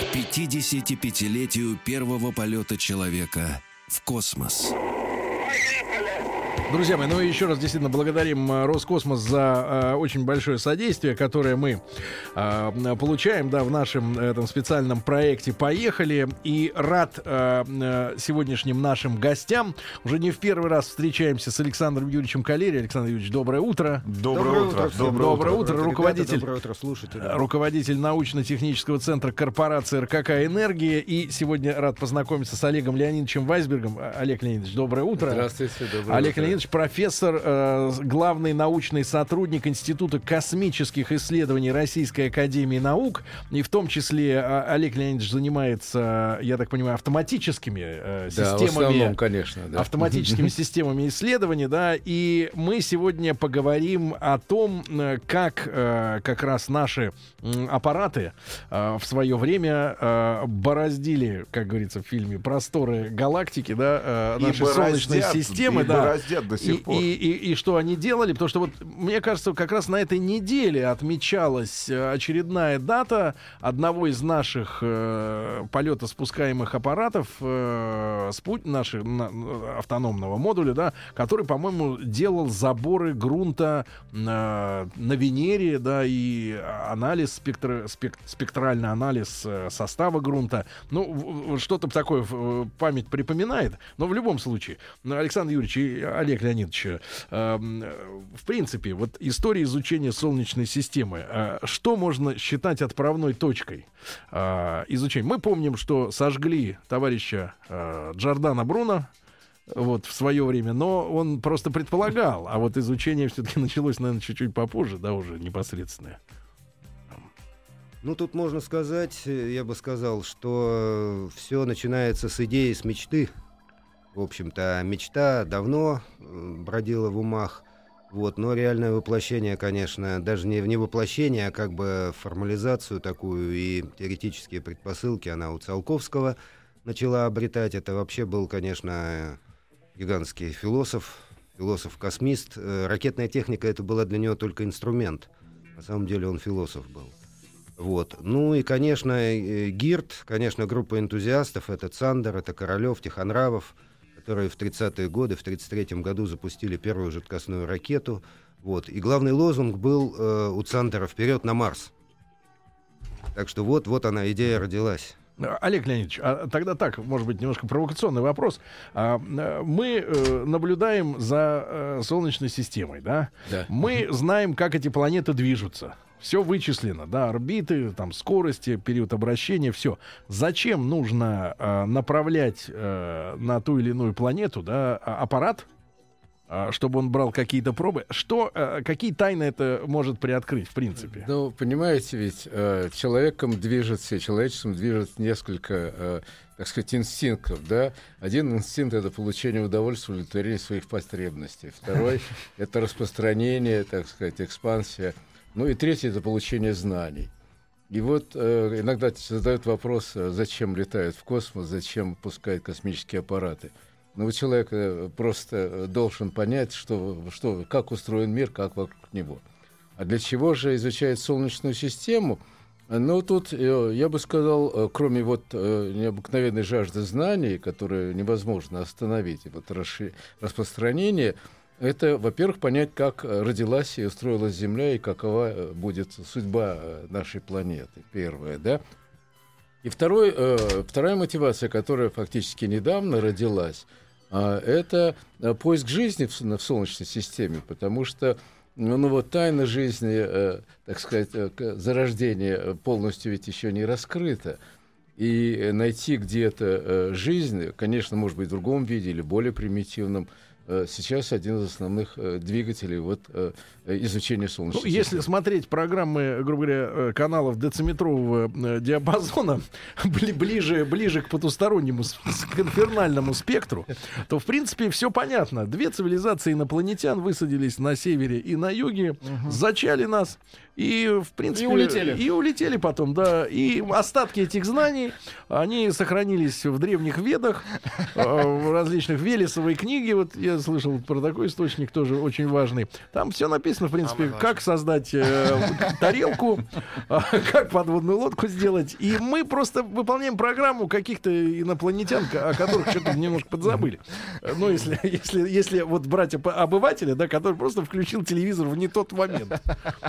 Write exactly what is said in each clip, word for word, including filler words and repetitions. К пятидесятипятилетию первого полета человека в космос. Друзья мои, ну и еще раз действительно благодарим Роскосмос за э, очень большое содействие, которое мы э, получаем, да, в нашем этом специальном проекте «Поехали». И рад э, сегодняшним нашим гостям. Уже не в первый раз встречаемся с Александром Юрьевичем Калери. Александр Юрьевич, доброе утро. Доброе утро. Доброе утро. Доброе утро. Руководитель, ребята, доброе утро, слушатели. Руководитель научно-технического центра корпорации эр ка ка «Энергия». И сегодня рад познакомиться с Олегом Леонидовичем Вайсбергом. Олег Леонидович, доброе утро. Здравствуйте, доброе Олег утро. Профессор, э, главный научный сотрудник Института космических исследований Российской Академии Наук. И в том числе э, Олег Леонидович занимается, э, я так понимаю, автоматическими э, системами. Да, в основном, конечно, да. Автоматическими системами исследований, да. И мы сегодня поговорим о том, как э, как раз наши э, аппараты э, в свое время э, бороздили, как говорится в фильме, просторы галактики, да, э, нашей солнечной системы, да. До сих и, пор. И, и, и что они делали? Потому что, вот, мне кажется, как раз на этой неделе отмечалась очередная дата одного из наших э, полетоспускаемых аппаратов, э, спут, нашего на, автономного модуля, да, который, по-моему, делал заборы грунта э, на Венере, да, и анализ, спектр, спект, спектральный анализ состава грунта. Ну, что-то такое память припоминает, но в любом случае. Александр Юрьевич и Олег Леонидович, э, в принципе, вот история изучения Солнечной системы, э, что можно считать отправной точкой э, изучения? Мы помним, что сожгли товарища э, Джордано Бруно, вот, в свое время, но он просто предполагал, а вот изучение все-таки началось, наверное, чуть-чуть попозже, да, уже непосредственно. Ну, тут можно сказать, я бы сказал, что все начинается с идеи, с мечты. В общем-то, мечта давно бродила в умах, вот, но реальное воплощение, конечно, даже не, не воплощение, а как бы формализацию такую и теоретические предпосылки она у Циолковского начала обретать. Это вообще был, конечно, гигантский философ, философ-космист. Ракетная техника — это была для него только инструмент. На самом деле он философ был. Вот. Ну и, конечно, ГИРД, конечно, группа энтузиастов — это Цандер, это Королёв, Тихонравов, которые в тридцатые годы, в тридцать третьем году запустили первую жидкостную ракету. Вот. И главный лозунг был э, у Цандера «Вперед на Марс». Так что вот, вот она, идея родилась. Олег Леонидович, а тогда так, может быть, немножко провокационный вопрос. Мы наблюдаем за Солнечной системой, да? Да. Мы знаем, как эти планеты движутся. Все вычислено, да, орбиты, там, скорости, период обращения, все. Зачем нужно э, направлять э, на ту или иную планету, да, аппарат, э, чтобы он брал какие-то пробы? Что, э, какие тайны это может приоткрыть, в принципе? Ну, понимаете, ведь э, человеком движется, человечеством движется несколько, э, так сказать, инстинктов, да. Один инстинкт — это получение удовольствия, удовлетворение своих потребностей. Второй — это распространение, так сказать, экспансия. Ну и третье — это получение знаний. И вот э, иногда задают вопрос, зачем летают в космос, зачем пускают космические аппараты. Но ну, человек э, просто должен понять, что, что, как устроен мир, как вокруг него. А для чего же изучают Солнечную систему? Ну тут, э, я бы сказал, э, кроме вот э, необыкновенной жажды знаний, которую невозможно остановить, и вот расши- распространение... Это, во-первых, понять, как родилась и устроилась Земля, и какова будет судьба нашей планеты, первое, да? И второй, э, вторая мотивация, которая фактически недавно родилась, э, это поиск жизни в, в Солнечной системе, потому что, ну, ну вот тайна жизни, э, так сказать, зарождения полностью ведь еще не раскрыта. И найти где-то э, жизнь, конечно, может быть, в другом виде или более примитивном, сейчас один из основных двигателей вот, изучения Солнечной системы. Ну, если смотреть программы, грубо говоря, каналов дециметрового диапазона ближе, ближе к потустороннему, к инфернальному спектру, то, в принципе, все понятно. Две цивилизации инопланетян высадились на севере и на юге, угу. зачали нас и, в принципе... И улетели. И улетели потом, да. И остатки этих знаний, они сохранились в древних ведах, в различных Велесовой книге. Вот я слышал про такой источник, тоже очень важный. Там все написано, в принципе, а как создать э, тарелку, как подводную лодку сделать. И мы просто выполняем программу каких-то инопланетян, о которых что-то немножко подзабыли. Ну, если, если, если вот брать обывателя, да, который просто включил телевизор в не тот момент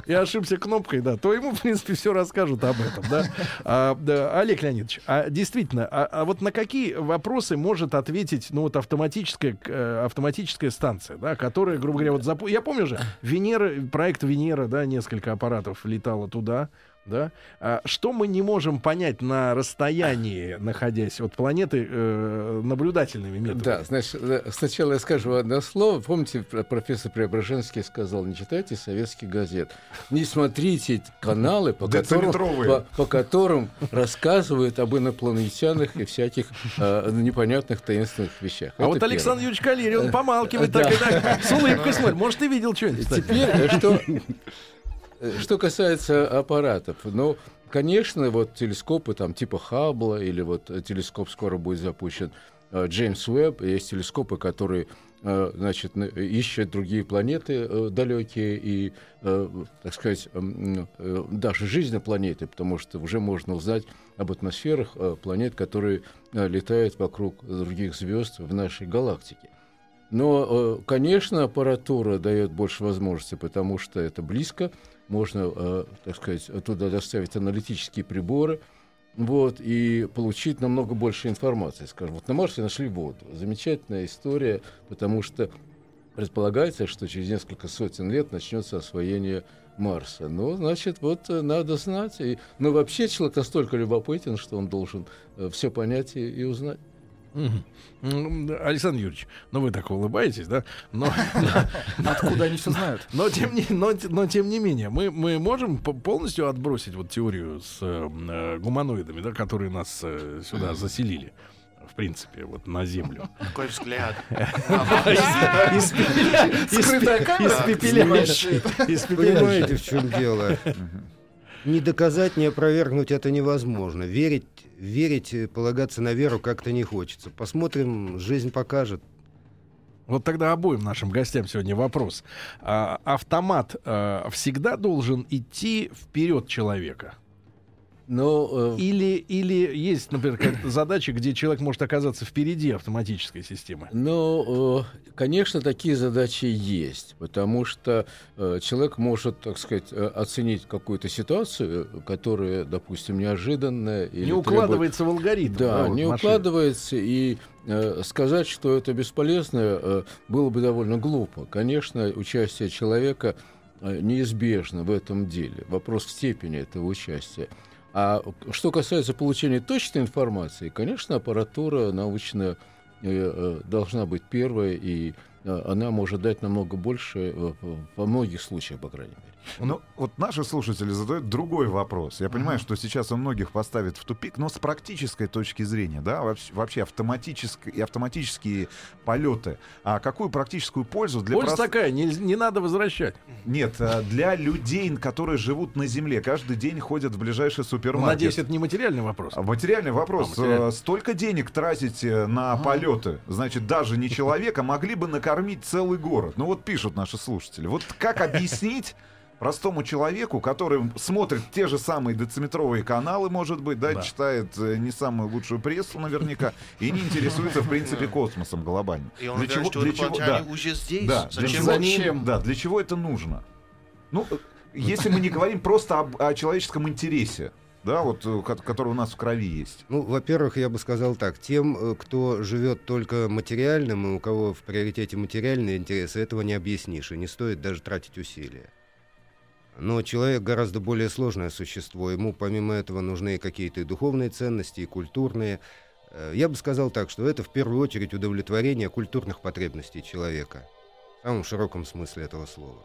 и ошибся кнопкой, да, то ему, в принципе, все расскажут об этом. Да. А, да, Олег Леонидович, а действительно, а, а вот на какие вопросы может ответить ну, вот автоматическая, э, автоматическая станция, да, которая, грубо говоря, вот зап... я помню же, Венера, проект Венера, да, несколько аппаратов летало туда. Да? А что мы не можем понять на расстоянии, находясь от планеты, э, наблюдательными методами? Да, значит, сначала я скажу одно слово. Помните, профессор Преображенский сказал: не читайте советских газет, не смотрите каналы, по которым, по, по которым рассказывают об инопланетянах и всяких э, непонятных таинственных вещах. А это вот Александр Юрьевич Калери, он помалкивает так и так, с улыбкой смотрит. Может, ты видел что-нибудь? Теперь что... Что касается аппаратов, ну, конечно, вот телескопы там типа Хаббла, или вот телескоп скоро будет запущен Джеймс Уэбб, есть телескопы, которые, значит, ищут другие планеты далекие и, так сказать, даже жизнь на планете, потому что уже можно узнать об атмосферах планет, которые летают вокруг других звезд в нашей галактике. Но, конечно, аппаратура дает больше возможностей, потому что это близко. Можно, так сказать, туда доставить аналитические приборы, вот, и получить намного больше информации. Скажем, вот на Марсе нашли воду. Замечательная история, потому что предполагается, что через несколько сотен лет начнется освоение Марса. Ну, значит, вот надо знать. Но ну, вообще человек настолько любопытен, что он должен все понять и, и узнать. Александр Юрьевич, ну вы так улыбаетесь, да? Но, откуда они все знают? Но, но, тем, не, но, но тем не менее, мы, мы можем полностью отбросить вот теорию с э, гуманоидами, да, которые нас э, сюда заселили. В принципе, вот на Землю. Какой взгляд. Понимаете, в чем дело? Не доказать, не опровергнуть это невозможно. Верить, верить, полагаться на веру как-то не хочется. Посмотрим, жизнь покажет. Вот тогда обоим нашим гостям сегодня вопрос. А, автомат а, всегда должен идти вперед человека? Но, э... или, или есть, например, задачи, где человек может оказаться впереди автоматической системы? Ну, э, конечно, такие задачи есть, потому что э, человек может, так сказать, оценить какую-то ситуацию, которая, допустим, неожиданная. Или не укладывается требует... в алгоритм. Да, да не машины. Укладывается, и э, сказать, что это бесполезно, э, было бы довольно глупо. Конечно, участие человека э, неизбежно в этом деле. Вопрос степени этого участия. А что касается получения точной информации, конечно, аппаратура научная должна быть первой, и она может дать намного больше, во многих случаях, по крайней мере. Ну, вот наши слушатели задают другой вопрос. Я понимаю, mm-hmm. что сейчас у многих поставит в тупик, но с практической точки зрения, да, вообще автоматические, автоматические полеты. А какую практическую пользу для... Польза прост... такая, не, не надо возвращать. Нет, для людей, которые живут на Земле, каждый день ходят в ближайший супермаркет. Ну, надеюсь, это не материальный вопрос. Материальный вопрос. А, материальный. Столько денег тратить на mm-hmm. полеты, значит, даже не человека, могли бы накормить целый город. Ну вот пишут наши слушатели. Вот как объяснить простому человеку, который смотрит те же самые дециметровые каналы, может быть, да, да. читает не самую лучшую прессу наверняка, и не интересуется, в принципе, космосом глобальным. И он для говорит, чего, что для чего, да, уже здесь. Да, зачем? Зачем? Да, для чего это нужно? Ну, если мы не говорим просто об, о человеческом интересе, да, вот, который у нас в крови есть. Ну, во-первых, я бы сказал так. Тем, кто живет только материальным, и у кого в приоритете материальные интересы, этого не объяснишь, и не стоит даже тратить усилия. Но человек гораздо более сложное существо. Ему помимо этого нужны какие-то и духовные ценности, и культурные. Я бы сказал так, что это в первую очередь удовлетворение культурных потребностей человека. В самом широком смысле этого слова.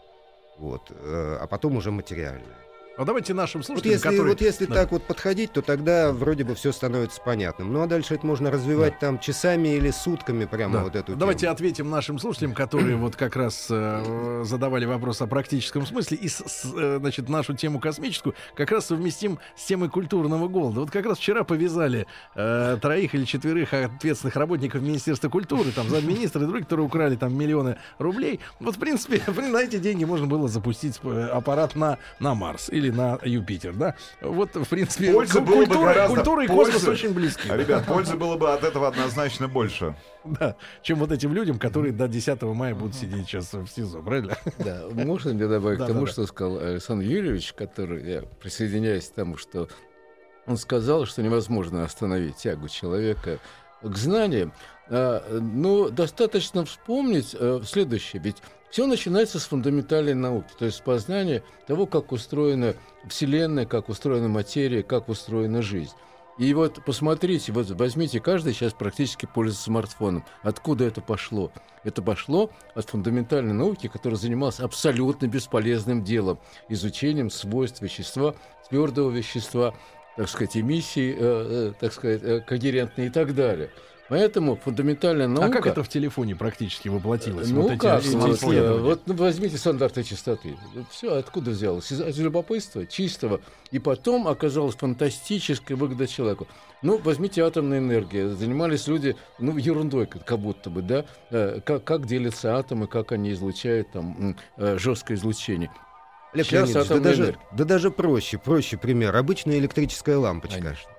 Вот. А потом уже материальное. А давайте нашим слушателям, вот если, которые... Вот если да. так вот подходить, то тогда вроде бы все становится понятным. Ну а дальше это можно развивать да. там часами или сутками прямо да. вот эту Давайте тему. Ответим нашим слушателям, которые вот как раз э, задавали вопрос о практическом смысле. И, с, с, значит, нашу тему космическую как раз совместим с темой культурного голода. Вот как раз вчера повязали э, троих или четверых ответственных работников Министерства культуры, там замминистра и других, которые украли там миллионы рублей. Вот в принципе на эти деньги можно было запустить аппарат на, на Марс или на Юпитер, да? Вот, в принципе, польза культура, было бы гораздо... культура и польза... космос очень близки. А, ребят, пользы было бы от этого однозначно больше. Да, чем вот этим людям, которые до десятого мая будут сидеть сейчас в СИЗО, правильно? Да, можно мне добавить к тому, что сказал Александр Юрьевич, который, я присоединяюсь к тому, что он сказал, что невозможно остановить тягу человека к знаниям. Но достаточно вспомнить следующее, ведь все начинается с фундаментальной науки, то есть с познания того, как устроена Вселенная, как устроена материя, как устроена жизнь. И вот посмотрите, вот возьмите, каждый сейчас практически пользуется смартфоном. Откуда это пошло? Это пошло от фундаментальной науки, которая занималась абсолютно бесполезным делом, изучением свойств вещества, твердого вещества, так сказать, эмиссии, э, э, так сказать, э, когерентные и так далее. Поэтому фундаментальная наука... А как это в телефоне практически воплотилось? Ну вот как? Эти... Вот, ну, возьмите стандарты частоты. Все откуда взялось? Из, из любопытства, чистого. И потом оказалось фантастическая выгода человеку. Ну, возьмите атомную энергию. Занимались люди, ну, ерундой как будто бы, да? Как, как делятся атомы, как они излучают там жесткое излучение. Олег Леонидович, да, даже, да даже проще, проще пример. Обычная электрическая лампочка. Конечно.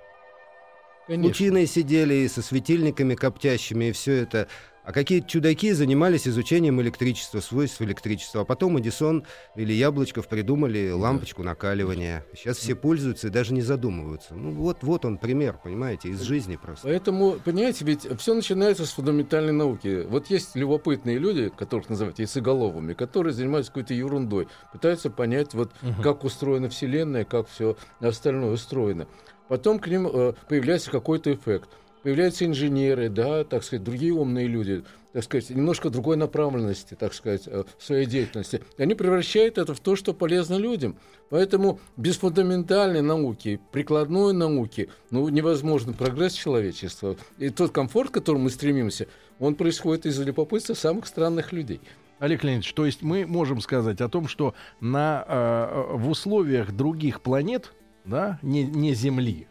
Ученые сидели и со светильниками коптящими, и все это. А какие-то чудаки занимались изучением электричества, свойств электричества. А потом Эдисон или Яблочков придумали лампочку накаливания. Сейчас все пользуются и даже не задумываются. Ну вот, вот он пример, понимаете, из жизни просто. Поэтому, понимаете, ведь все начинается с фундаментальной науки. Вот есть любопытные люди, которых называют яйцеголовыми, которые занимаются какой-то ерундой, пытаются понять, вот, угу. как устроена Вселенная, как все остальное устроено. Потом к ним э, появляется какой-то эффект. Появляются инженеры, да, так сказать, другие умные люди, так сказать, немножко другой направленности, так сказать, в своей деятельности. Они превращают это в то, что полезно людям. Поэтому без фундаментальной науки, прикладной науки, ну, невозможен прогресс человечества. И тот комфорт, к которому мы стремимся, он происходит из-за любопытства самых странных людей. Олег Леонидович, то есть мы можем сказать о том, что на, э, в условиях других планет, да, не, не Земли,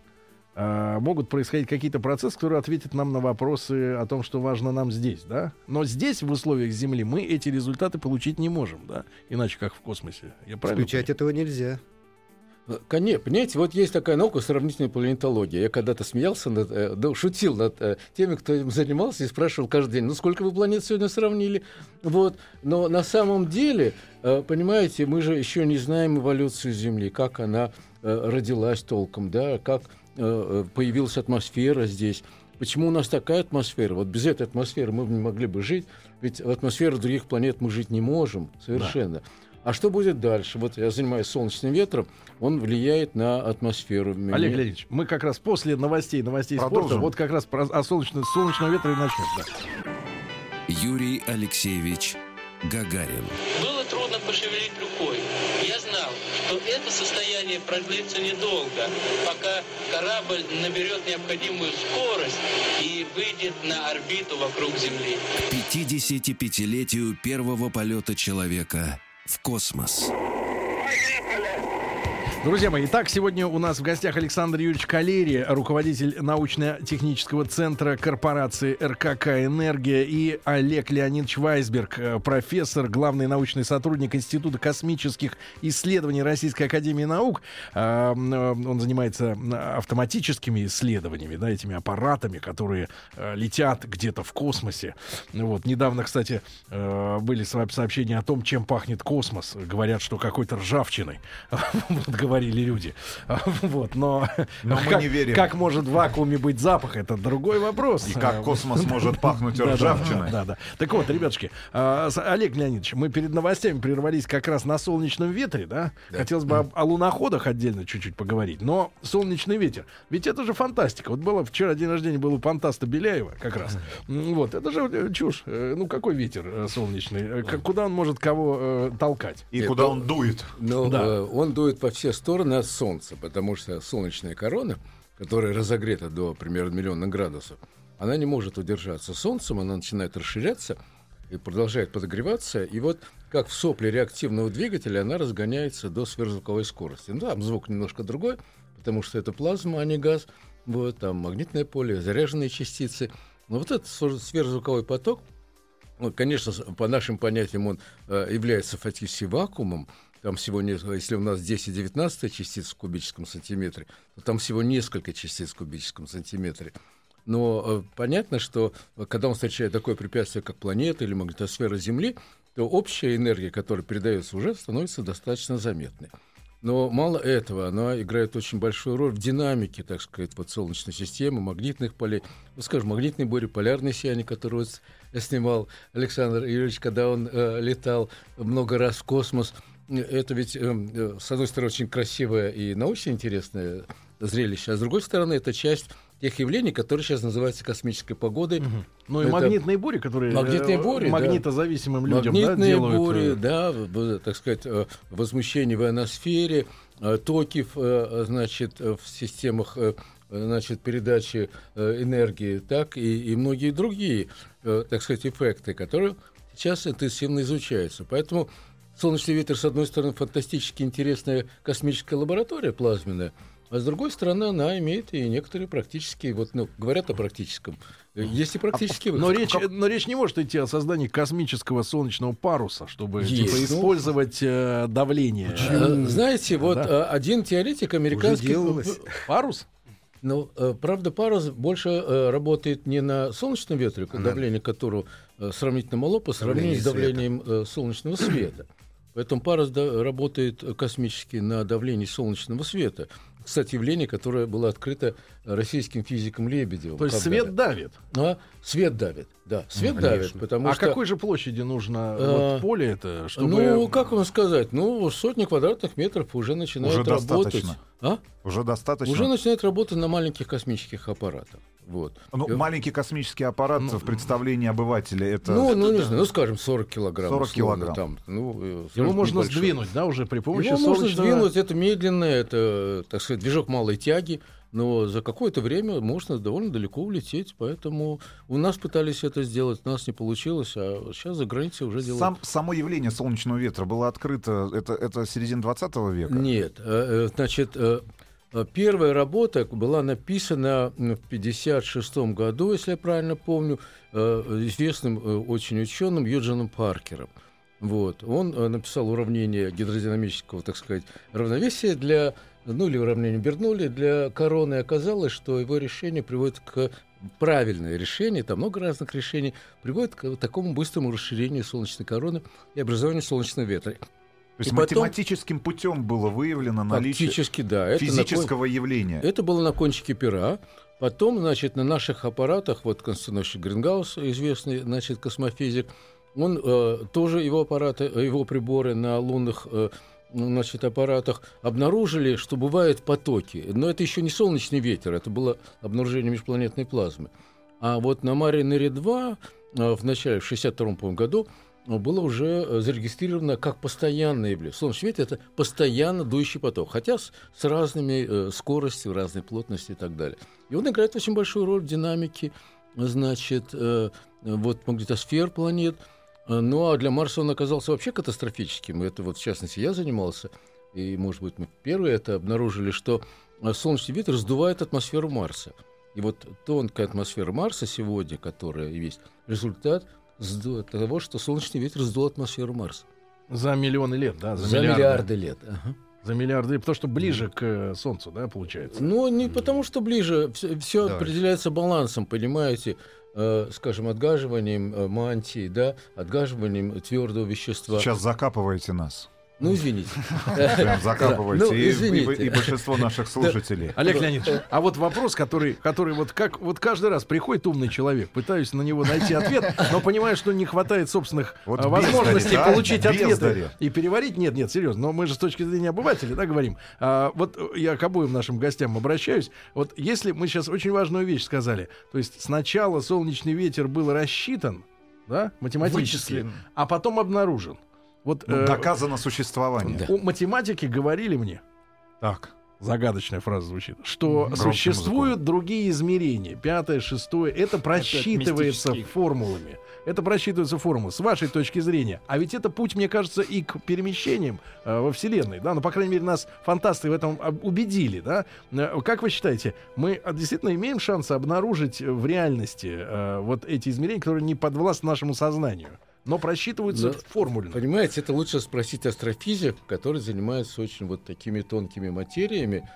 а, могут происходить какие-то процессы, которые ответят нам на вопросы о том, что важно нам здесь, да? Но здесь, в условиях Земли, мы эти результаты получить не можем, да? Иначе как в космосе. Я правильно понимаю? Исключать этого нельзя. Конечно, понимаете, вот есть такая наука — сравнительная планетология. Я когда-то смеялся, над, да, шутил над теми, кто этим занимался, и спрашивал каждый день, ну сколько вы планет сегодня сравнили? Вот. Но на самом деле, понимаете, мы же еще не знаем эволюцию Земли, как она родилась толком, да, как появилась атмосфера здесь. Почему у нас такая атмосфера? Вот без этой атмосферы мы не могли бы жить, ведь в атмосфере других планет мы жить не можем совершенно. Да. А что будет дальше? Вот я занимаюсь солнечным ветром, он влияет на атмосферу. Олег Леонидович, мы как раз после новостей, новостей продолжим. Спорта, вот как раз про, о солнечном, солнечном ветре и начнем. Да. Юрий Алексеевич Гагарин. Было трудно пошевелить рукой. Я знал, что это состояние продлится недолго, пока корабль наберет необходимую скорость и выйдет на орбиту вокруг Земли. К пятидесятипятилетию первого полета человека в космос. Друзья мои, итак, сегодня у нас в гостях Александр Юрьевич Калери, руководитель научно-технического центра корпорации эр ка ка «Энергия», и Олег Леонидович Вайсберг, профессор, главный научный сотрудник Института космических исследований Российской Академии Наук. Он занимается автоматическими исследованиями, да, этими аппаратами, которые летят где-то в космосе. Вот. Недавно, кстати, были сообщения о том, чем пахнет космос. Говорят, что какой-то ржавчиной. Вот, говорили люди. Вот, но, но как, мы не верим. Как может в вакууме быть запах, это другой вопрос. И как космос может пахнуть ржавчиной. Да, да. Так вот, ребятушки, Олег Леонидович, мы перед новостями прервались как раз на солнечном ветре, да? Хотелось бы о луноходах отдельно чуть-чуть поговорить, но солнечный ветер, ведь это же фантастика. Вот было вчера день рождения был у фантаста Беляева как раз. Вот, это же чушь. Ну, какой ветер солнечный? Куда он может кого толкать? И куда он дует? Ну, да. Он дует по все стороны от Солнца, потому что солнечная корона, которая разогрета до примерно миллиона градусов, она не может удержаться солнцем, она начинает расширяться и продолжает подогреваться. И вот как в сопле реактивного двигателя она разгоняется до сверхзвуковой скорости. Ну, там звук немножко другой, потому что это плазма, а не газ. Вот, там магнитное поле, заряженные частицы. Но вот этот сверхзвуковой поток, ну, конечно, по нашим понятиям он э, является фактически вакуумом. Там всего несколько, если у нас десять-девятнадцать частиц в кубическом сантиметре, то там всего несколько частиц в кубическом сантиметре. Но э, понятно, что когда он встречает такое препятствие, как планета или магнитосфера Земли, то общая энергия, которая передается уже, становится достаточно заметной. Но мало этого, она играет очень большую роль в динамике, так сказать, вот Солнечной системы, магнитных полей. Ну, скажем, магнитные бури, полярные сияния, которые вот снимал Александр Юрьевич, когда он э, летал много раз в космос. Это ведь, э, с одной стороны, очень красивое и научно интересное зрелище, а с другой стороны, это часть тех явлений, которые сейчас называются космической погодой. Угу. Ну это и магнитные бури, которые магнитные бури, магнитозависимым да. людям магнитные да, делают. Бури, да, так сказать, возмущение в ионосфере, токи в, значит, в системах значит, передачи энергии, так и, и многие другие, так сказать, эффекты, которые сейчас интенсивно изучаются. Поэтому солнечный ветер, с одной стороны, фантастически интересная космическая лаборатория плазменная, а с другой стороны, она имеет и некоторые практические, вот, ну, говорят о практическом. Есть и практические а, но, речь, но речь не может идти о создании космического солнечного паруса, чтобы типа, ну, использовать э, давление. Почему? Знаете, вот да. один теоретик американский... Парус? Ну, правда, парус больше работает не на солнечном ветре, да. давление которого сравнительно мало по сравнению давление с давлением света. солнечного света. Поэтому парус да, работает космически на давлении солнечного света. Кстати, явление, которое было открыто российским физиком Лебедевым. То есть свет давит? А, свет давит, да. Свет ну, давит, потому а что... какой же площади нужно а... вот, поле это, чтобы... Ну, как вам сказать, ну, сотни квадратных метров уже начинают уже работать. А? Уже достаточно. Уже начинает работать на маленьких космических аппаратах. Вот. Ну, маленький космический аппарат ну, в представлении обывателя это... Ну, ну не знаю, ну, скажем, сорок килограмм. сорок условно, килограмм. Там, ну, его можно большой. сдвинуть, да, уже при помощи солнечного... Его солнечного... можно сдвинуть, это медленно, это, так сказать, движок малой тяги, но за какое-то время можно довольно далеко улететь, поэтому у нас пытались это сделать, у нас не получилось, а сейчас за границей уже делают. Сам, само явление солнечного ветра было открыто, это, это середина двадцатого века? Нет, значит... Первая работа была написана в пятьдесят шестом году, если я правильно помню, известным очень ученым Юджином Паркером. Вот. Он написал уравнение гидродинамического, так сказать, равновесия для, ну или уравнение Бернулли для короны. Оказалось, что его решение приводит к правильное решение, там много разных решений, приводит к такому быстрому расширению солнечной короны и образованию солнечного ветра. То есть и математическим потом, путем было выявлено наличие да, это физического кон... явления. Это было на кончике пера. Потом, значит, на наших аппаратах, вот Константинович Грингаус, известный, значит, космофизик, он э, тоже его аппараты, его приборы на лунных э, значит, аппаратах обнаружили, что бывают потоки. Но это еще не солнечный ветер, это было обнаружение межпланетной плазмы. А вот на Маринере два э, в начале, в шестьдесят втором году, было уже зарегистрировано как постоянное явление. Солнечный ветер — это постоянно дующий поток, хотя с, с разными э, скоростью, разной плотностью и так далее. И он играет очень большую роль в динамике, значит, э, вот магнитосфер планет. Э, ну а для Марса он оказался вообще катастрофическим. Это вот, в частности, я занимался, и, может быть, мы первые это обнаружили, что солнечный ветер сдувает атмосферу Марса. И вот тонкая атмосфера Марса сегодня, которая есть результат того, что солнечный ветер сдул атмосферу Марса. За миллионы лет, да? За, за миллиарды. миллиарды лет. Ага. За миллиарды, потому что ближе к Солнцу, да, получается? Ну, не потому что ближе, все определяется балансом, понимаете, э, скажем, отгаживанием мантии, да, отгаживанием твердого вещества. Сейчас закапываете нас. Ну, извините. Прям закапываете, ну, извините. И, и, и большинство наших слушателей. Олег Леонидович, а вот вопрос, который, который вот, как, вот каждый раз приходит умный человек, пытаюсь на него найти ответ, но понимаю, что не хватает собственных вот возможностей бездарь, получить да, ответы бездарь. И переварить. Нет, нет, серьезно, но мы же с точки зрения обывателя, да, говорим. А, вот я к обоим нашим гостям обращаюсь. Вот если мы сейчас очень важную вещь сказали, то есть сначала солнечный ветер был рассчитан, да, математически, вычислен, а потом обнаружен. Вот, ну, доказано э, существование. У математики говорили мне, так, загадочная фраза звучит, что громко существуют музыку. Другие измерения, пятое, шестое, это просчитывается это формулами. Это просчитывается формулы. С вашей точки зрения. А ведь это путь, мне кажется, и к перемещениям э, во Вселенной. Да? Ну, по крайней мере, нас фантасты в этом убедили. Да? Как вы считаете, мы действительно имеем шанс обнаружить в реальности э, вот эти измерения, которые не подвластны нашему сознанию? Но просчитываются формулы. Понимаете, это лучше спросить астрофизиков, которые занимаются очень вот такими тонкими материями,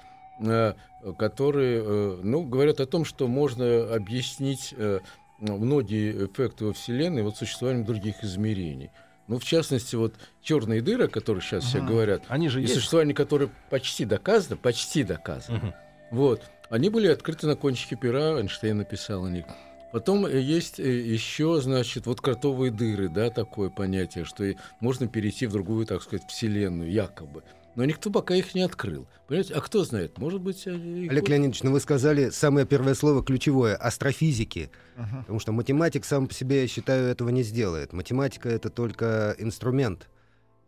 э, которые э, ну, говорят о том, что можно объяснить э, многие эффекты во Вселенной вот, существованием других измерений. Ну, в частности, вот черные дыры, о которых сейчас uh-huh. все говорят, они же и есть. Существование которых почти доказано, почти доказано. Uh-huh. Вот, они были открыты на кончике пера, Эйнштейн написал о них. Потом есть еще, значит, вот кротовые дыры, да, такое понятие, что можно перейти в другую, так сказать, вселенную, якобы. Но никто пока их не открыл. Понимаете? А кто знает? Может быть... Их... Олег Леонидович, ну вы сказали самое первое слово ключевое — астрофизики. Uh-huh. Потому что математик сам по себе, я считаю, этого не сделает. Математика — это только инструмент.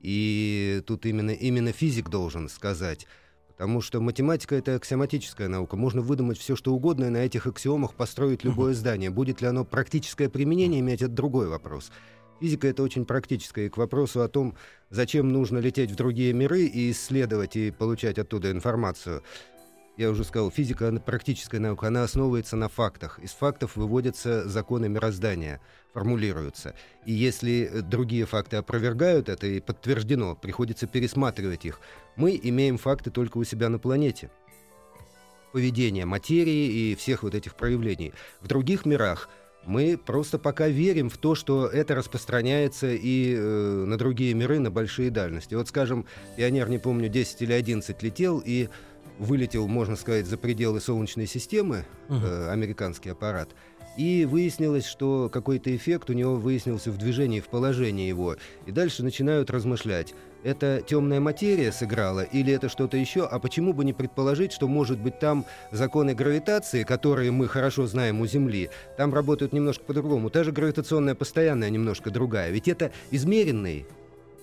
И тут именно, именно физик должен сказать... Потому что математика — это аксиоматическая наука. Можно выдумать все, что угодно, и на этих аксиомах построить любое здание. Будет ли оно практическое применение иметь — это другой вопрос. Физика — это очень практическая. И к вопросу о том, зачем нужно лететь в другие миры и исследовать, и получать оттуда информацию. Я уже сказал, физика — практическая наука. Она основывается на фактах. Из фактов выводятся законы мироздания, формулируются. И если другие факты опровергают это и подтверждено, приходится пересматривать их. Мы имеем факты только у себя на планете. Поведение материи и всех вот этих проявлений. В других мирах мы просто пока верим в то, что это распространяется и э, на другие миры, на большие дальности. Вот, скажем, пионер, не помню, десять или одиннадцать летел и... вылетел, можно сказать, за пределы Солнечной системы, uh-huh. э, американский аппарат, и выяснилось, что какой-то эффект у него выяснился в движении, в положении его. И дальше начинают размышлять, это темная материя сыграла или это что-то еще, а почему бы не предположить, что, может быть, там законы гравитации, которые мы хорошо знаем у Земли, там работают немножко по-другому. Та же гравитационная постоянная немножко другая. Ведь это измеренный,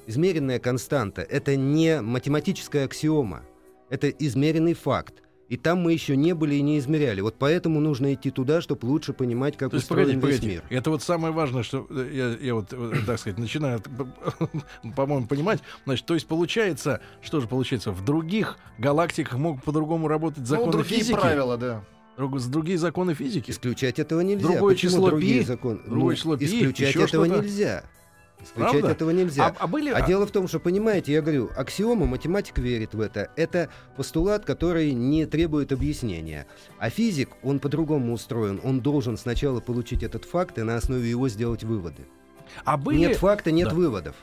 измеренная константа, это не математическая аксиома. Это измеренный факт. И там мы еще не были и не измеряли. Вот поэтому нужно идти туда, чтобы лучше понимать, как устроен весь мир. Это вот самое важное, что я, я вот, так сказать, начинаю, по-моему, понимать. Значит, то есть получается, что же получается, в других галактиках могут по-другому работать законы, ну, другие физики. Правила, да. Другие законы физики. Исключать этого нельзя. Другое Почему число пи, закон... другое ну, число пи, исключать этого что-то... нельзя. Исключать Правда? Этого нельзя. А, а, были... а дело в том, что, понимаете, я говорю, аксиома, математик верит в это. Это постулат, который не требует объяснения. А физик, он по-другому устроен. Он должен сначала получить этот факт и на основе его сделать выводы. А были... Нет факта, нет да. выводов.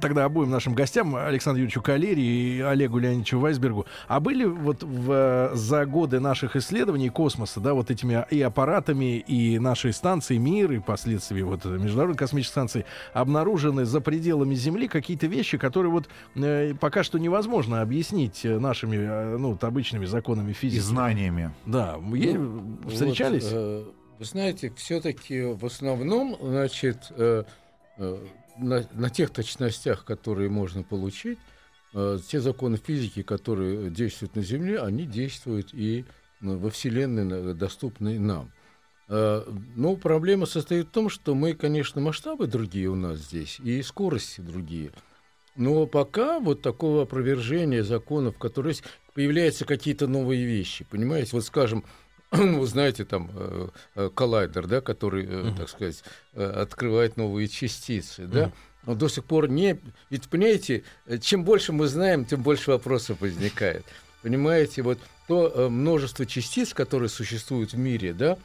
Тогда обоим нашим гостям, Александру Юрьевичу Калери и Олегу Леонидовичу Вайсбергу, а были вот в, за годы наших исследований космоса, да, вот этими и аппаратами, и нашей станции МИР, и впоследствии вот Международной космической станции, обнаружены за пределами Земли какие-то вещи, которые вот э, пока что невозможно объяснить нашими, э, ну, обычными законами физики. И знаниями. Да. Ну, встречались? Вот, э, вы знаете, все-таки в основном, значит... Э, На, на тех точностях, которые можно получить, э, те законы физики, которые действуют на Земле, они действуют и ну, во Вселенной, доступной нам. Э, но проблема состоит в том, что мы, конечно, масштабы другие у нас здесь, и скорости другие. Но пока вот такого опровержения законов, которые есть, появляются какие-то новые вещи. Понимаете, вот скажем... Вы знаете, там э, коллайдер, да, который, э, uh-huh. так сказать, э, открывает новые частицы, uh-huh. да. Но до сих пор не... Ведь, понимаете, чем больше мы знаем, тем больше вопросов возникает. Понимаете, вот то э, множество частиц, которые существуют в мире, да,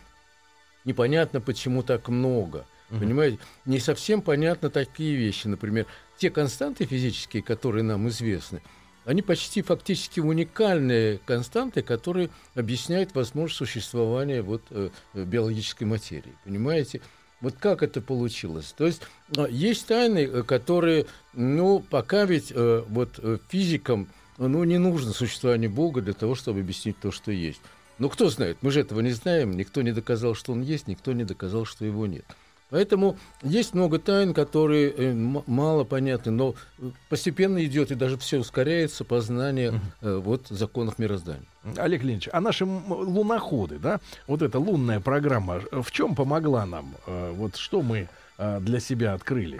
непонятно, почему так много. Uh-huh. Понимаете, не совсем понятны такие вещи, например... те константы физические, которые нам известны, они почти фактически уникальные константы, которые объясняют возможность существования вот, э, биологической материи. Понимаете? Вот как это получилось? То есть есть тайны, которые, ну, пока ведь э, вот, физикам ну, не нужно существование Бога для того, чтобы объяснить то, что есть. Но кто знает? Мы же этого не знаем. Никто не доказал, что он есть, никто не доказал, что его нет. Поэтому есть много тайн, которые э, м- мало понятны, но постепенно идет и даже все ускоряется познание э, вот, законов мироздания. Олег Леонидович, а наши луноходы, да, вот эта лунная программа, в чем помогла нам? Э, вот что мы э, для себя открыли?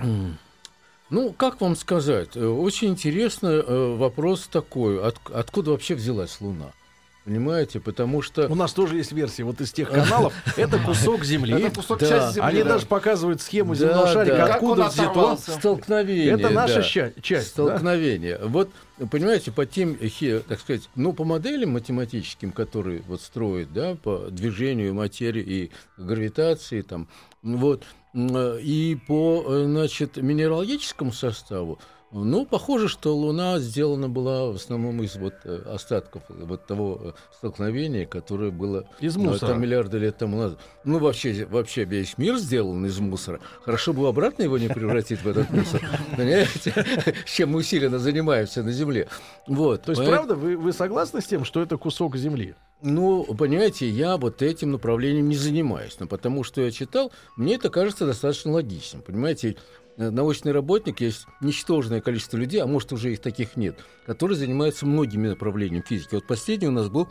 Ну, как вам сказать? Очень интересный э, вопрос такой. От, откуда вообще взялась Луна? Понимаете, потому что... У нас тоже есть версия вот из тех каналов. Это кусок земли. Это кусок да. части земли. Они да. даже показывают схему земного да, шарика. Да. Откуда взято столкновение. Это наша да. ща- часть. Столкновение. Да? Вот, понимаете, по тем, так сказать, ну, по моделям математическим, которые вот строят, да, по движению материи и гравитации, там, вот, и по, значит, минералогическому составу, ну, похоже, что Луна сделана была в основном из вот остатков вот того столкновения, которое было из мусора. Там, миллиарды лет тому назад. Ну, вообще, вообще весь мир сделан из мусора. Хорошо бы обратно его не превратить в этот мусор. Понимаете? Чем мы усиленно занимаемся на Земле. Вот. То есть, правда, вы, вы согласны с тем, что это кусок Земли? Ну, понимаете, я вот этим направлением не занимаюсь. Но потому что я читал, мне это кажется достаточно логичным. Понимаете, научный работник, есть ничтожное количество людей, а может, уже их таких нет, которые занимаются многими направлениями физики. Вот последний у нас был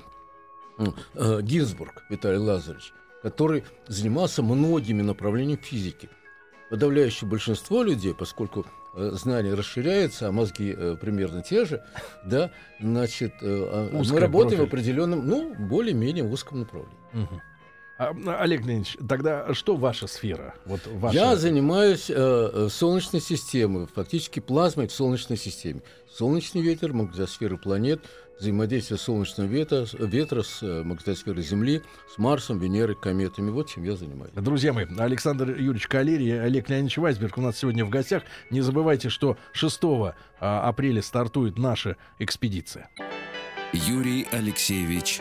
э, Гинзбург Виталий Лазаревич, который занимался многими направлениями физики. Подавляющее большинство людей, поскольку э, знания расширяются, а мозги э, примерно те же, да, значит, э, мы работаем профиль. в определенном, ну, более-менее узком направлении. Угу. Олег Леонидович, тогда что ваша сфера? Вот ваша... Я занимаюсь э, Солнечной системой, фактически плазмой в Солнечной системе. Солнечный ветер, магнитосфера планет, взаимодействие солнечного ветра, ветра с э, магнитосферой Земли, с Марсом, Венерой, кометами. Вот чем я занимаюсь. Друзья мои, Александр Юрьевич Калери и Олег Леонидович Вайсберг у нас сегодня в гостях. Не забывайте, что шестого апреля стартует наша экспедиция. Юрий Алексеевич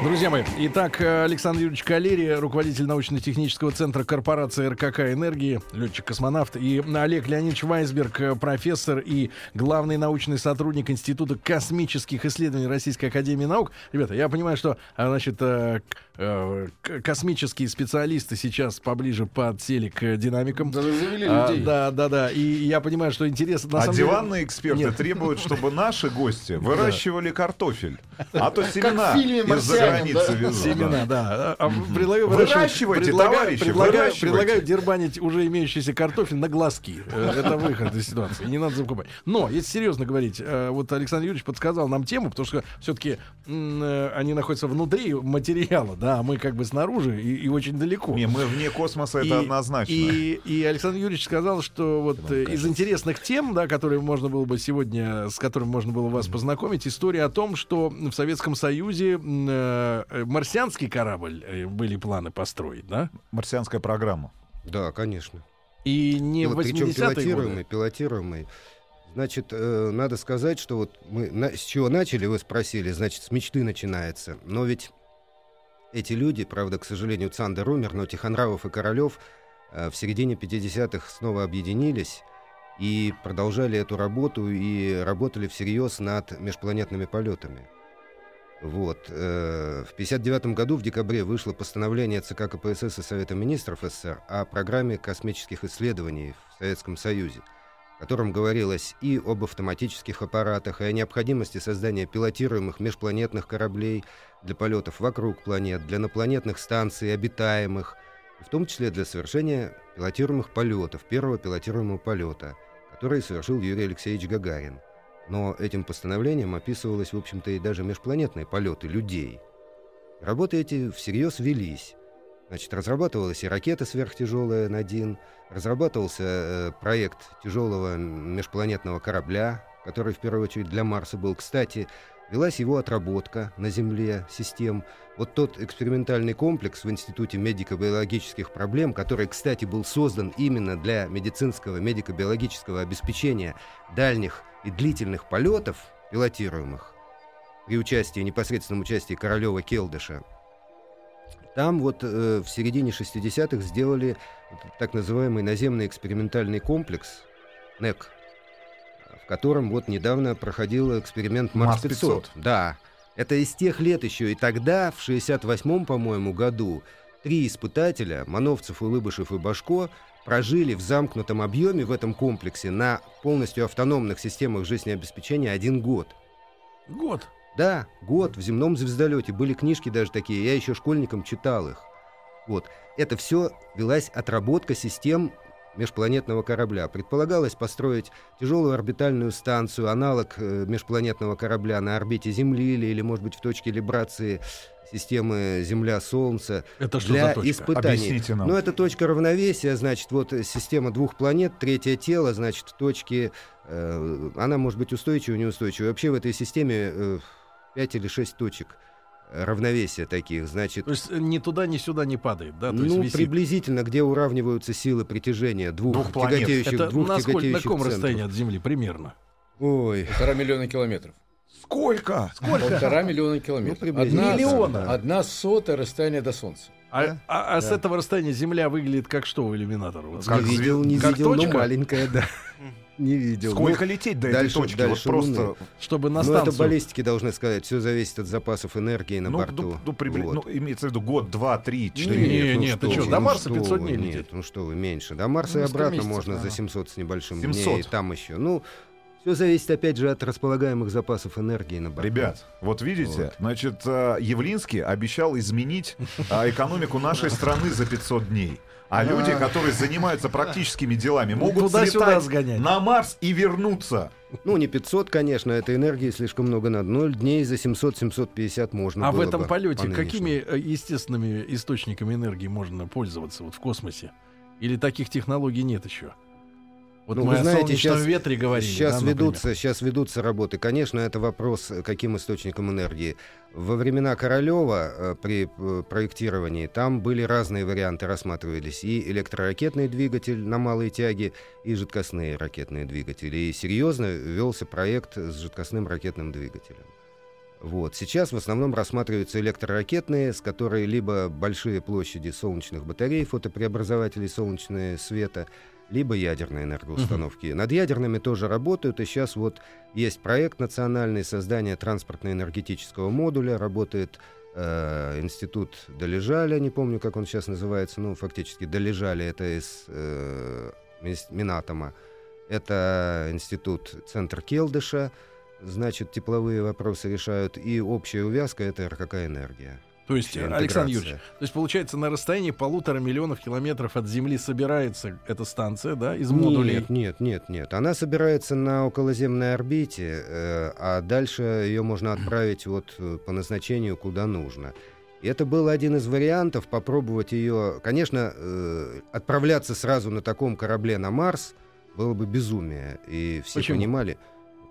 Друзья мои, итак, Александр Юрьевич Калери, руководитель научно-технического центра корпорации эр ка ка «Энергии», летчик-космонавт, и Олег Леонидович Вайсберг, профессор и главный научный сотрудник Института космических исследований Российской Академии Наук. Ребята, я понимаю, что, значит, космические специалисты сейчас поближе подсели к динамикам. Да, завели людей. Да, да, да. И я понимаю, что интересно... На а самом диванные деле... эксперты Нет. требуют, чтобы наши гости выращивали картофель. А то семена из-за границы везут. Семена, да. Выращивайте, товарищи, выращивайте. Предлагают дербанить уже имеющийся картофель на глазки. Это выход из ситуации. Не надо закупать. Но, если серьезно говорить, вот Александр Юрьевич подсказал нам тему, потому что все-таки они находятся внутри материала, да. А мы как бы снаружи и, и очень далеко. Не, мы вне космоса, это и, однозначно. И, и Александр Юрьевич сказал, что вот э, из интересных тем, да, которые можно было бы сегодня, с которыми можно было вас mm-hmm. познакомить, история о том, что в Советском Союзе э, марсианский корабль э, были планы построить, да? Марсианская программа. Да, конечно. И не в восьмидесятые годы. Причем пилотируемый, пилотируемый. Значит, э, надо сказать, что вот мы на, с чего начали, вы спросили, значит, с мечты начинается. Но ведь эти люди, правда, к сожалению, Цандер умер, но Тихонравов и Королёв в середине пятидесятых снова объединились и продолжали эту работу, и работали всерьез над межпланетными полетами. Вот. В пятьдесят девятом году, в декабре, вышло постановление ЦК КПСС и Совета министров СССР о программе космических исследований в Советском Союзе, в котором говорилось и об автоматических аппаратах, и о необходимости создания пилотируемых межпланетных кораблей для полетов вокруг планет, для инопланетных станций, обитаемых, в том числе для совершения пилотируемых полетов, первого пилотируемого полета, который совершил Юрий Алексеевич Гагарин. Но этим постановлением описывалось, в общем-то, и даже межпланетные полеты людей. Работы эти всерьез велись. Значит, разрабатывалась и ракета сверхтяжелая Н один, разрабатывался э, проект тяжелого межпланетного корабля, который в первую очередь для Марса был. Кстати, велась его отработка на Земле систем. Вот тот экспериментальный комплекс в Институте медико-биологических проблем, который, кстати, был создан именно для медицинского, медико-биологического обеспечения дальних и длительных полетов, пилотируемых, при участии, непосредственном участии Королёва-Келдыша. Там вот э, в середине шестидесятых сделали так называемый наземный экспериментальный комплекс НЭК, в котором вот недавно проходил эксперимент Марс пятьсот. Да, это из тех лет еще. И тогда, в шестьдесят восьмом, по-моему, году, три испытателя, Мановцев, Улыбышев и Башко, прожили в замкнутом объеме в этом комплексе на полностью автономных системах жизнеобеспечения один год. Год? Да, год в земном звездолете. Были книжки даже такие, я еще школьником читал их. Вот. Это все велась отработка систем межпланетного корабля. Предполагалось построить тяжелую орбитальную станцию, аналог э, межпланетного корабля на орбите Земли или, или, может быть, в точке либрации системы Земля-Солнце. Это что для за точка? Испытаний. Объясните нам. Ну, это точка равновесия, значит, вот система двух планет, третье тело, значит, точки... Э, она может быть устойчивой, неустойчивой. Вообще в этой системе э, пять или шесть точек равновесия таких, значит... То есть ни туда, ни сюда не падает, да? То ну, есть приблизительно, где уравниваются силы притяжения двух, двух планет. Тяготеющих, это двух насколько, тяготеющих на каком центров. Расстоянии от Земли примерно? Ой. Полтора миллиона километров. Сколько? Сколько? Полтора миллиона километров. Ну, одна, миллиона. Одна сотая расстояние до Солнца. А, да? а, а да. С этого расстояния Земля выглядит как что в иллюминатор? Вот как не видел, не как видел, точка? Но маленькая, да. Не видел. Сколько ну, лететь до дальше, этой точки? Дальше вот просто, чтобы на станцию... Ну, это баллистики, должны сказать. Все зависит от запасов энергии на ну, борту. Ну, ну, прибли... вот. ну, имеется в виду год, два, три, четыре. Нет, нет, ну, нет ты что, до ну, Марса пятьсот дней лететь. Нет, ну что вы, меньше. До Марса ну, и обратно месяцев, можно да. за семьсот с небольшим семьсот. Дней. И там еще. Ну, все зависит, опять же, от располагаемых запасов энергии на борту. Ребят, вот видите, вот. Значит, Явлинский обещал изменить экономику нашей страны за пятьсот дней. А люди, которые занимаются практическими делами, могут слетать на Марс и вернуться. Ну, не пятьсот, конечно, этой энергии слишком много надо. Ноль дней за семьсот-семьсот пятьдесят можно а было бы. А в этом полете какими естественными источниками энергии можно пользоваться вот в космосе? Или таких технологий нет еще? Вот ну, мы вы знаете, сейчас, ветре говорили, сейчас, да, ведутся, сейчас ведутся работы. Конечно, это вопрос, каким источником энергии. Во времена Королёва при проектировании там были разные варианты, рассматривались. И электроракетный двигатель на малой тяге, и жидкостные ракетные двигатели. И серьезно велся проект с жидкостным ракетным двигателем. Вот. Сейчас в основном рассматриваются электроракетные, с которой либо большие площади солнечных батарей, фотопреобразователей солнечного света, либо ядерные энергоустановки. Uh-huh. Над ядерными тоже работают, и сейчас вот есть проект национальный создания транспортно-энергетического модуля, работает э, институт Долежали, не помню, как он сейчас называется, ну, фактически Долежали, это из э, Минатома, это институт Центр Келдыша, значит, тепловые вопросы решают, и общая увязка — это РКК «Энергия». То есть, интеграция. Александр Юрьевич, то есть, получается, на расстоянии полутора миллионов километров от Земли собирается эта станция, да, из модулей? Нет, нет, нет, нет. Она собирается на околоземной орбите, э, а дальше ее можно отправить вот по назначению куда нужно. И это был один из вариантов попробовать ее... Конечно, э, отправляться сразу на таком корабле на Марс было бы безумие, и все Почему? Понимали.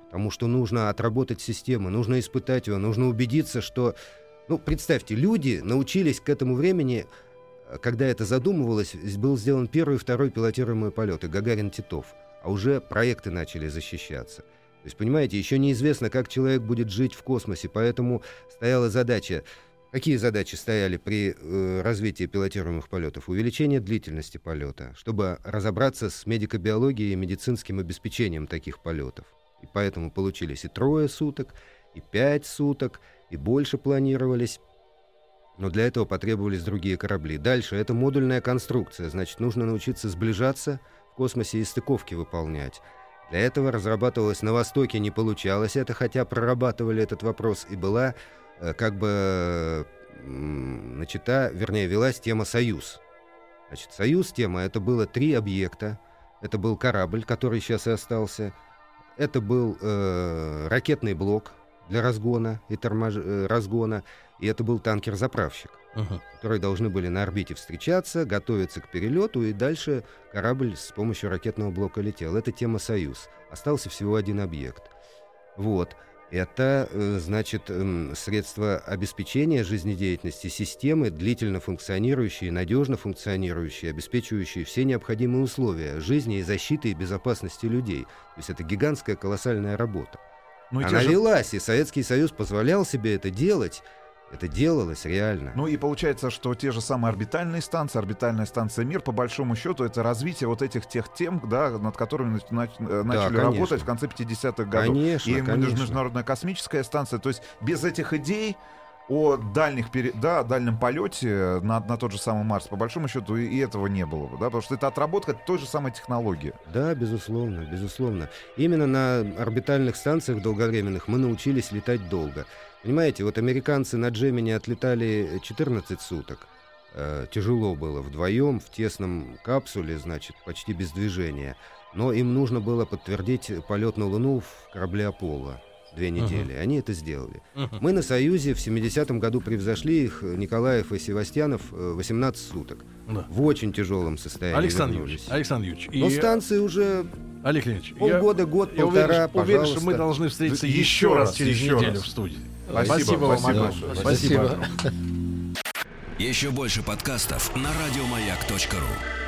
Потому что нужно отработать систему, нужно испытать ее, нужно убедиться, что... Ну, представьте, люди научились к этому времени, когда это задумывалось, был сделан первый и второй пилотируемые полеты Гагарин-Титов, а уже проекты начали защищаться. То есть, понимаете, еще неизвестно, как человек будет жить в космосе, поэтому стояла задача. Какие задачи стояли при э, развитии пилотируемых полетов? Увеличение длительности полета, чтобы разобраться с медико-биологией и медицинским обеспечением таких полетов. И поэтому получились и трое суток, и пять суток, и больше планировались, но для этого потребовались другие корабли. Дальше это модульная конструкция, значит, нужно научиться сближаться в космосе и стыковки выполнять. Для этого разрабатывалось на Востоке, не получалось это, хотя прорабатывали этот вопрос, и была как бы начата, вернее, велась тема «Союз». Значит, «Союз» тема — это было три объекта. Это был корабль, который сейчас и остался. Это был э, ракетный блок, для разгона и тормож... разгона, и это был танкер-заправщик, uh-huh. которые должны были на орбите встречаться, готовиться к перелету, и дальше корабль с помощью ракетного блока летел. Это тема «Союз». Остался всего один объект. Вот. Это, значит, средства обеспечения жизнедеятельности системы, длительно функционирующие, надежно функционирующие, обеспечивающие все необходимые условия жизни и защиты и безопасности людей. То есть это гигантская, колоссальная работа. Ну, и Она же... велась, и Советский Союз позволял себе это делать. Это делалось реально. Ну и получается, что те же самые орбитальные станции, орбитальная станция «Мир», по большому счету, это развитие вот этих тех тем, да, над которыми нач- начали да, работать в конце пятидесятых годов. Конечно, и конечно. Международная космическая станция. То есть без этих идей о дальних пере... да, дальнем полете на, на тот же самый Марс, по большому счету, и этого не было бы, да, потому что это отработка той же самой технологии. Да, безусловно, безусловно. Именно на орбитальных станциях долговременных мы научились летать долго. Понимаете, вот американцы на Джемине отлетали четырнадцать суток. Э, тяжело было вдвоем, в тесном капсуле, значит, почти без движения. Но им нужно было подтвердить полет на Луну в корабле «Аполло». Две недели. Uh-huh. Они это сделали. Uh-huh. Мы на «Союзе» в семидесятом году превзошли их, Николаев и Севастьянов, восемнадцать суток. Да. В очень тяжелом состоянии. Александр Юрьевич, Александр Юрьевич. Но и... станции уже... Александр Юрьевич, полгода, я... год, я полтора, уверен, пожалуйста. Я уверен, что мы должны встретиться еще раз через еще неделю раз. В студии. Спасибо вам большое. Спасибо. Спасибо. Еще больше подкастов на радиомаяк точка ру.